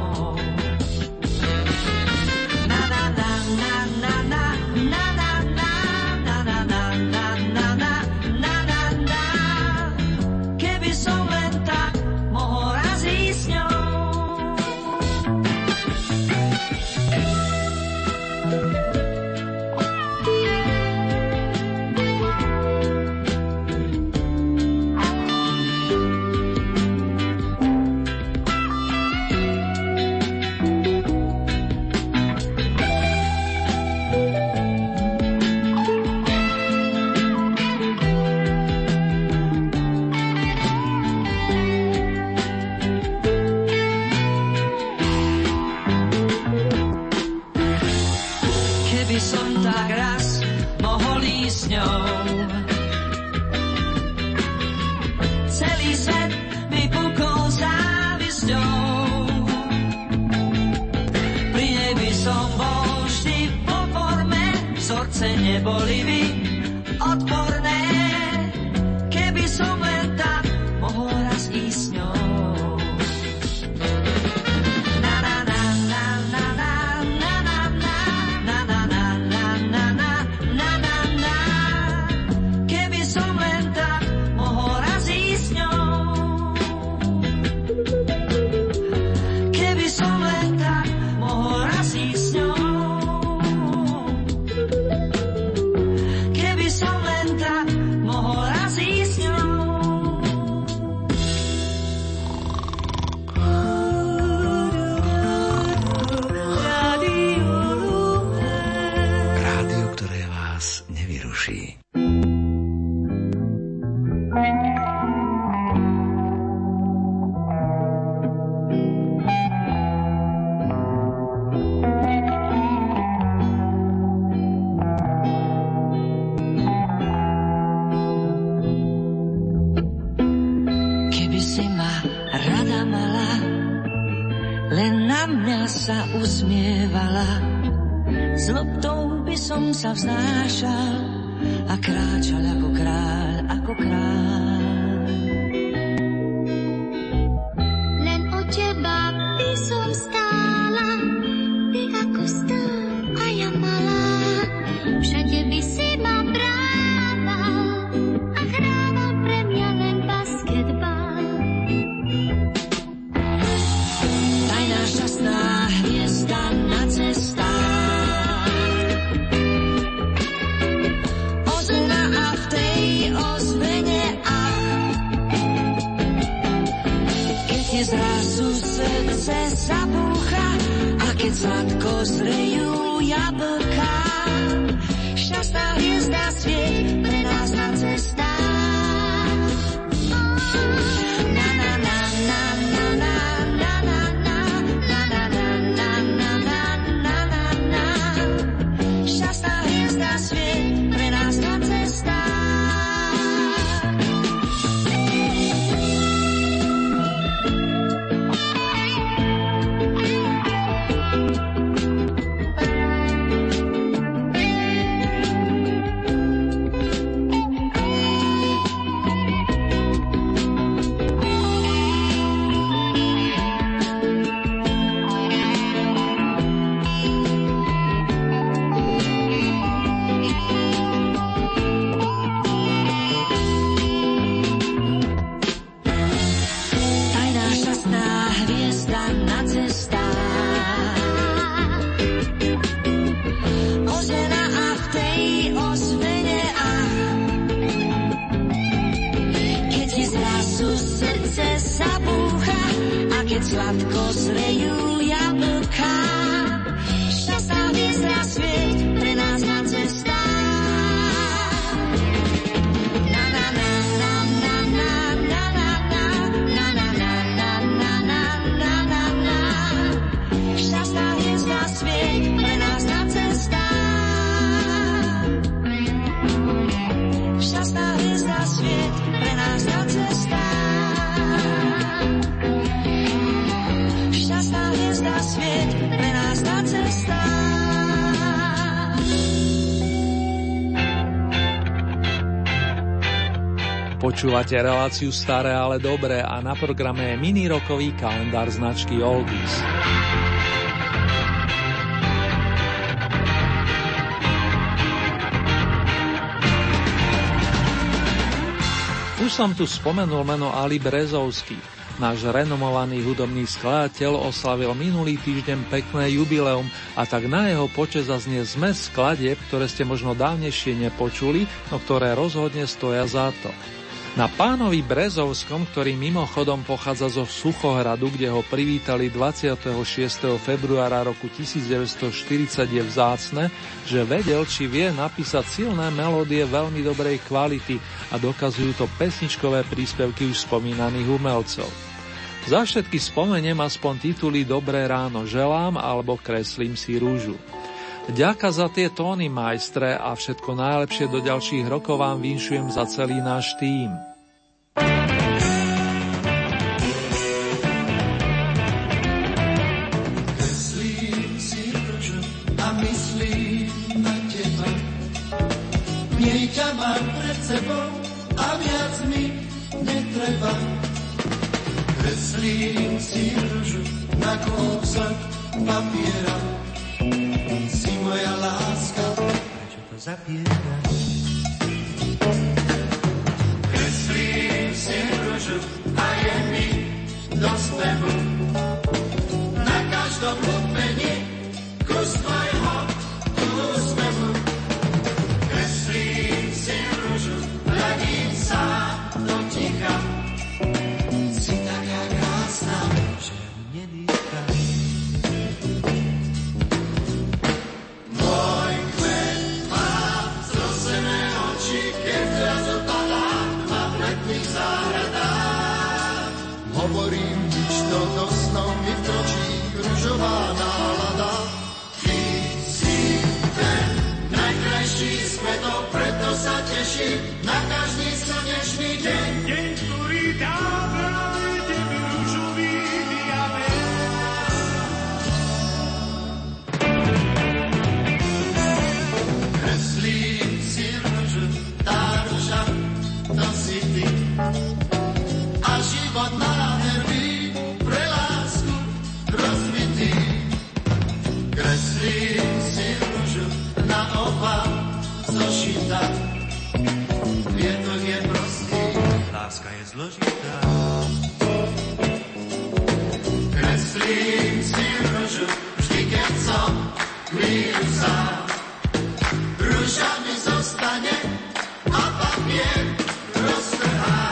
rada mala, len na mňa sa usmievala. S loptou by som sa vznášal a kráčal ako kráľ, ako kráľ. Len o teba by som stála, ty ako stá a ja malá, všade by si ma brával a hrával pre mňa len basketbal. Tajná šťastná hviezda na cestách, zrazu srdce zapúcha a keď sladko zrejú jablká, šťastná hviezda svieť pre nás na cestách. Na na na na na na na na na na na na na na na na na, šťastná hviezda svieť pre nás na cestách. Sladko zrejú jablká, šťastná hviezda svieť pre nás na cestách. Na na na na na na na na na na na na na na na na na, šťastná hviezda svieť pre nás na cestách. Šťastná hviezda svieť pre nás na cestách. Šťastná hviezda svieť pre nás na cestách. Počúvate reláciu Staré, ale dobré a na programe je mini rokový kalendár značky Oldies. Už som tu spomenul meno Ali Brezovský. Náš renomovaný hudobný skladateľ oslavil minulý týždeň pekné jubileum a tak na jeho počesť zaznie zmes skladieb, ktoré ste možno dávnejšie nepočuli, no ktoré rozhodne stoja za to. Na pánovi Brezovskom, ktorý mimochodom pochádza zo Suchohradu, kde ho privítali dvadsiateho šiesteho februára roku devätnásťstoštyridsať, je vzácne, že vedel, či vie napísať silné melódie veľmi dobrej kvality a dokazujú to pesničkové príspevky už spomínaných umelcov. Za všetky spomeniem aspoň tituly Dobré ráno želám alebo Kreslím si rúžu. Ďaka za tie tóny, majstre, a všetko najlepšie do ďalších rokov vám vinšujem za celý náš tím. Kreslím si rúžu a myslím na teba. Nej ťa mám pred sebou a viac mi netreba. Kreslím si rúžu na kúsok papiera. Si moja láska, prečo to zapieraš? Kreslím si rúžu a je mi do spevu. Na každom hudbení kus tvojho úsmevu. Kreslím si rúžu, hladím sa do ticha. Si taká krásna, že mne dýchaš. Hovorím nič, do snov mi vkročí ružová nálada. Ty si ten najkrajší z kvetov, preto sa teším na každý slnečný deň. Deň, ktorý dáva tebe ružu. složitá. Kreslím si rožu, vždy keď som mým sám. Rúža mi zostane a papier roztrhá.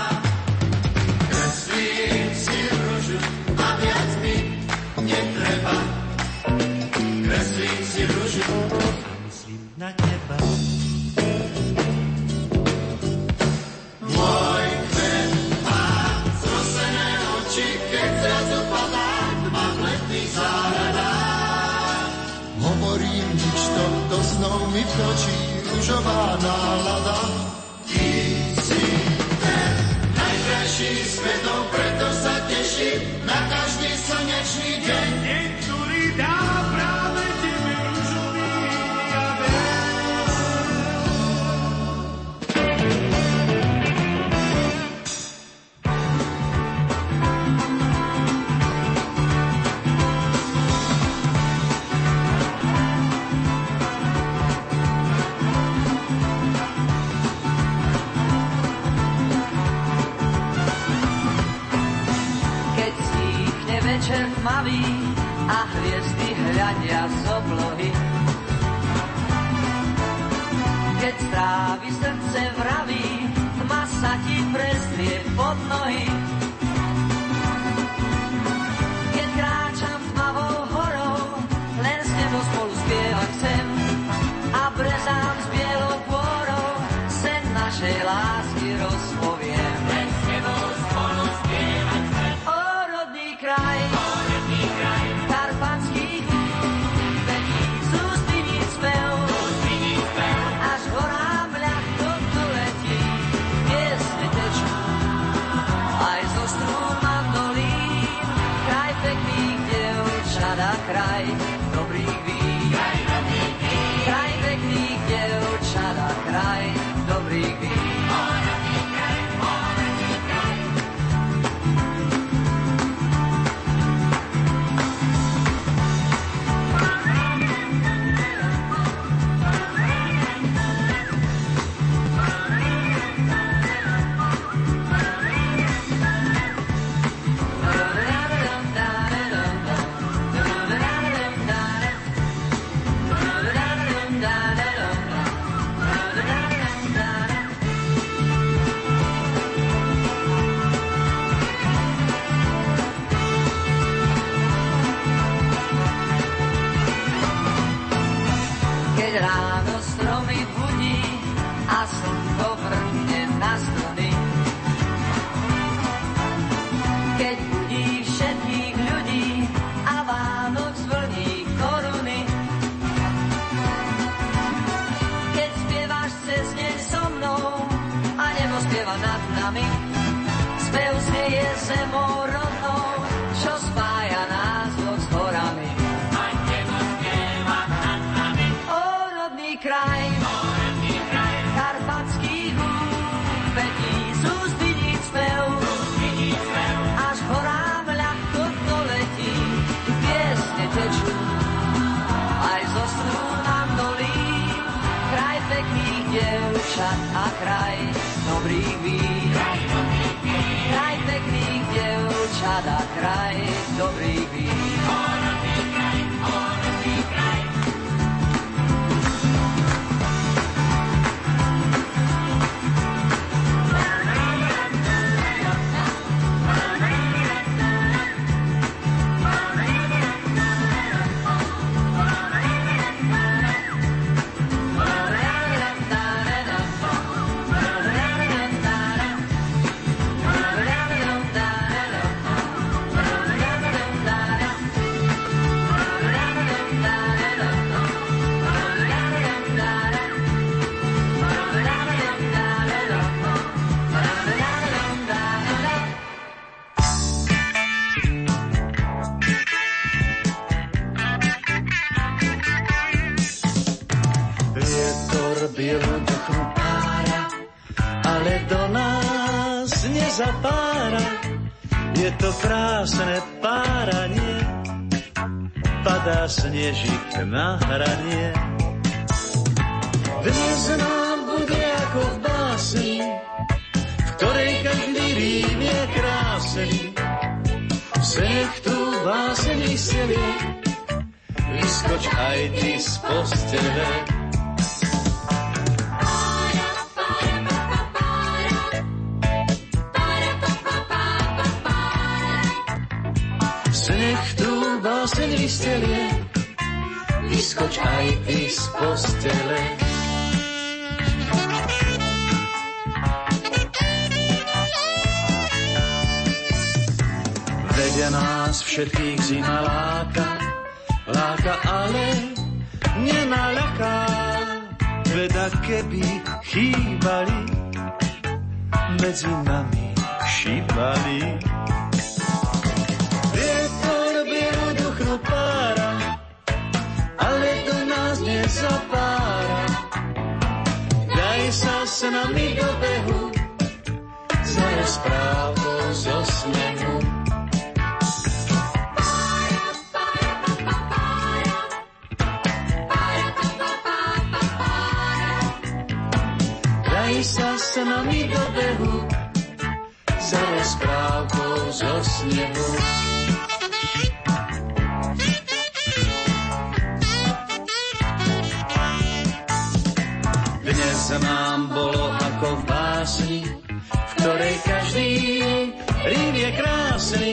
Kreslím si rožu a viac mi netreba. Kreslím si rožu a myslím na teba. Znovu mi v noči ružová nálada. Ty si ten najkrajší svetom, preto sa teším na každý slnečný deň. Deň, ktorý dá práve tebe ružový javel. Tmavý a hviezdy hľadia z oblohy. Keď strávi srdce vraví, tma sa ti prezrie pod nohy. Keď kráčam tmavou horou, len s tebou spolu spievam sem a brezám s bielou kôrou, sen našej lásky rozpoviem. Len s tebou spolu spievam sem. O rodný kraj, kraj dobrých vín, kraj pekných dievčat a kraj dobrých vín. A kraj dobrých vín, kraj pekných dievčat a kraj dobrých vín. Krásne páranie, padá snežík na hranie. Dnes nám bude ako v básni, v ktorej každý rý tím je krásný, sechtů vásený silě, vyskoč aj ty z postele. Sechtů vásený silě, vyskoč aj ty z postele. Vedia nás všetkých zima láka, láka, ale nenaľaká. Veda keby chýbali, medzi nami šíbali. Vietor bieru duchnú pára, ale do nás nezapára. Daj sa s nami do behu, za rozprávou zo snehu. Sa s nami do behu, za rozprávkou zo snehu. Dnes nám bolo ako v básni, v ktorej každý rým je krásny.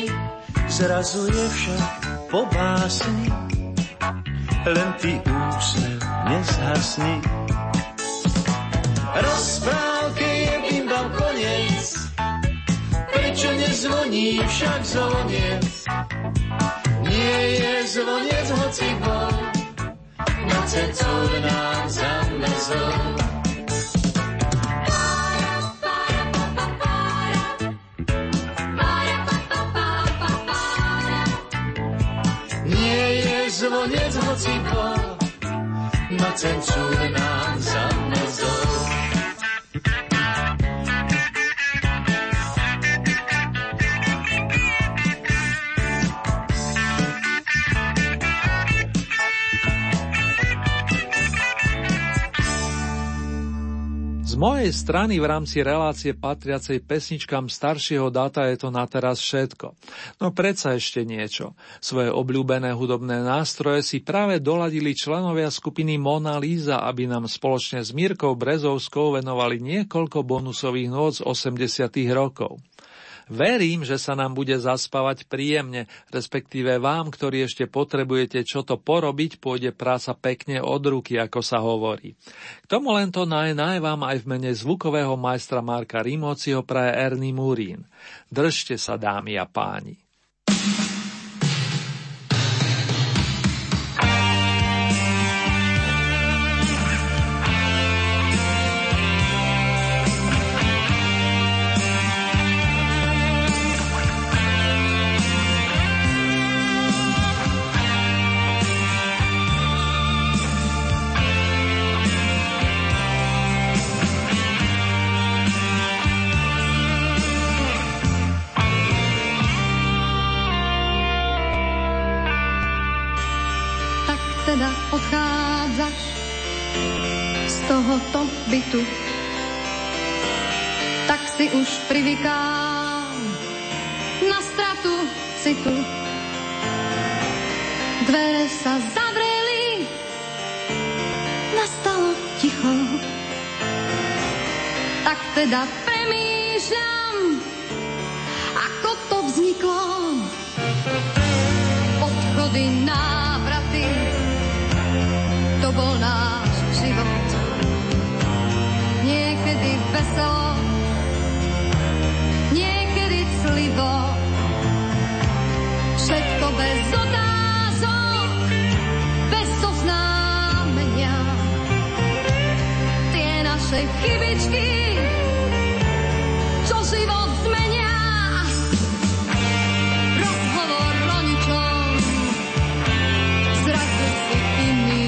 Zrazu je však po básni, len ty úsmev nezhasni. Rozprávke je bimbam koniec, prečo nezvoní však zvoniec? Nie je zvoniec, hoci bol, na cenzúr nám zamezol. Nie je zvoniec, hoci bol, na cenzúr nám zamezol. Z mojej strany v rámci relácie patriacej pesničkám staršieho dáta je to na teraz všetko. No predsa ešte niečo. Svoje obľúbené hudobné nástroje si práve doladili členovia skupiny Mona Lisa, aby nám spoločne s Mirkou Brezovskou venovali niekoľko bonusových nôd z osemdesiatych rokov. Verím, že sa nám bude zaspávať príjemne, respektíve vám, ktorí ešte potrebujete čo to porobiť, pôjde práca pekne od ruky, ako sa hovorí. K tomu len to najnaj vám aj v mene zvukového majstra Marka Rimóciho praje Ernie Murín. Držte sa, dámy a páni. Bytu. Tak si už privykám na stratu citu. Dvere sa zavreli, nastalo ticho. Tak teda premýšľam, ako to vzniklo. Odchody, návraty, to bol náš život. Niekedy veselo, niekedy clivo, všetko bez otázok, bez oznámenia. Tie naše chybičky, čo život zmenia. Rozhovor o ničom, zrazu si iný.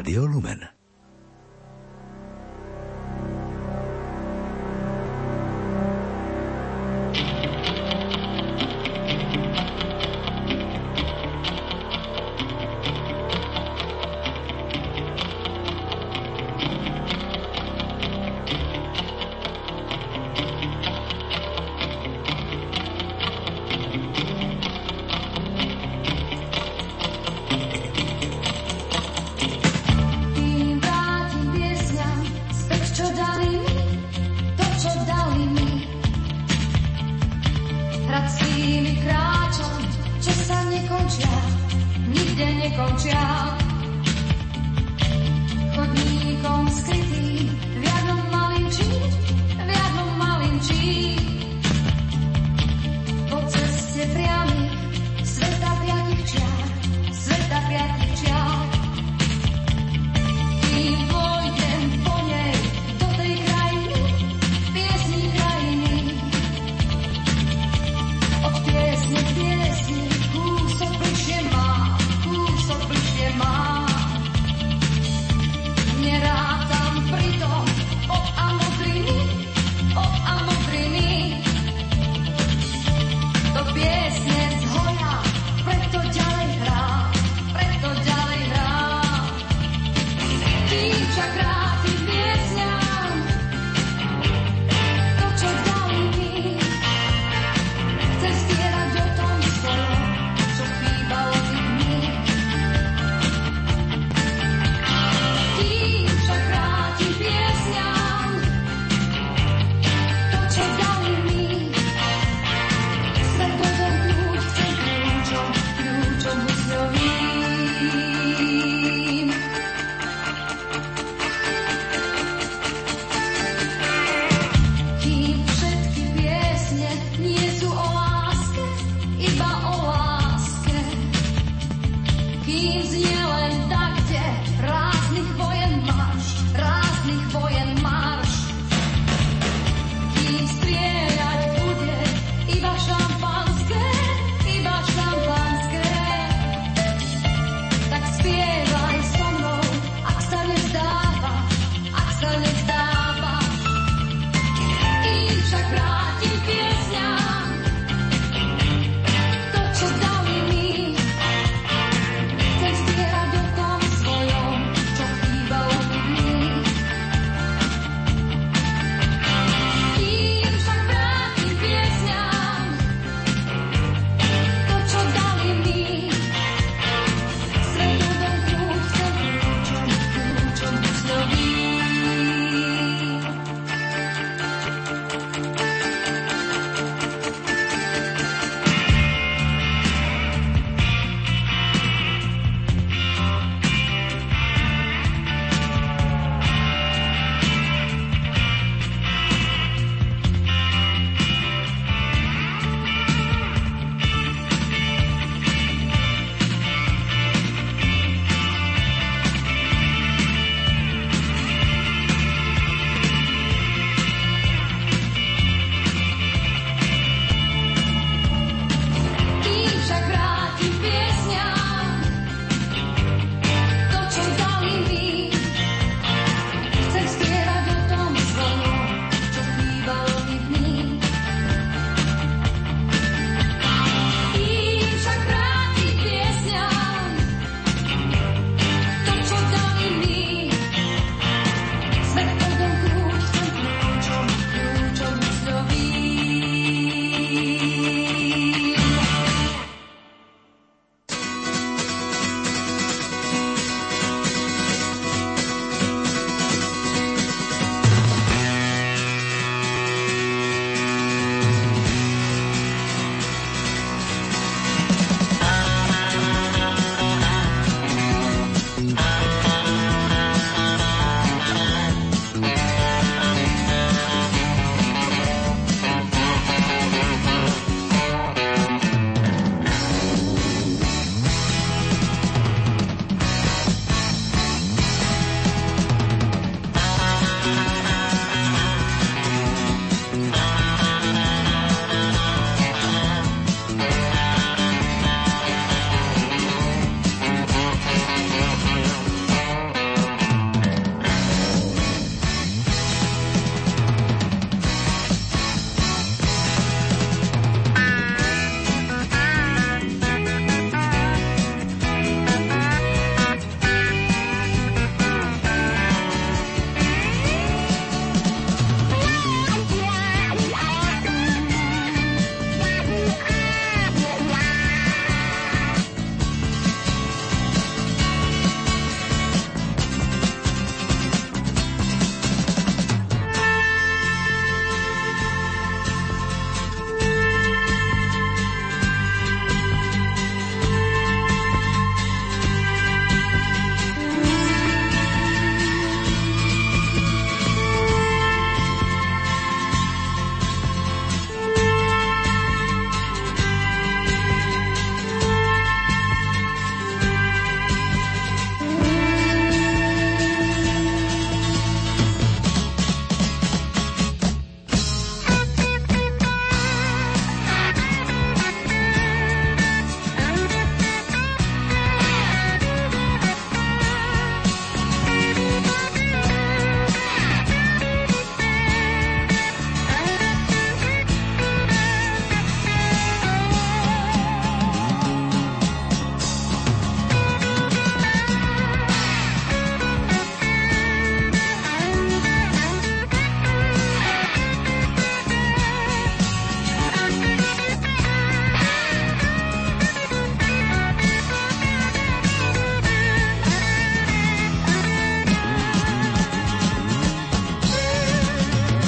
Rádio Lumen. Chodníkom skrytým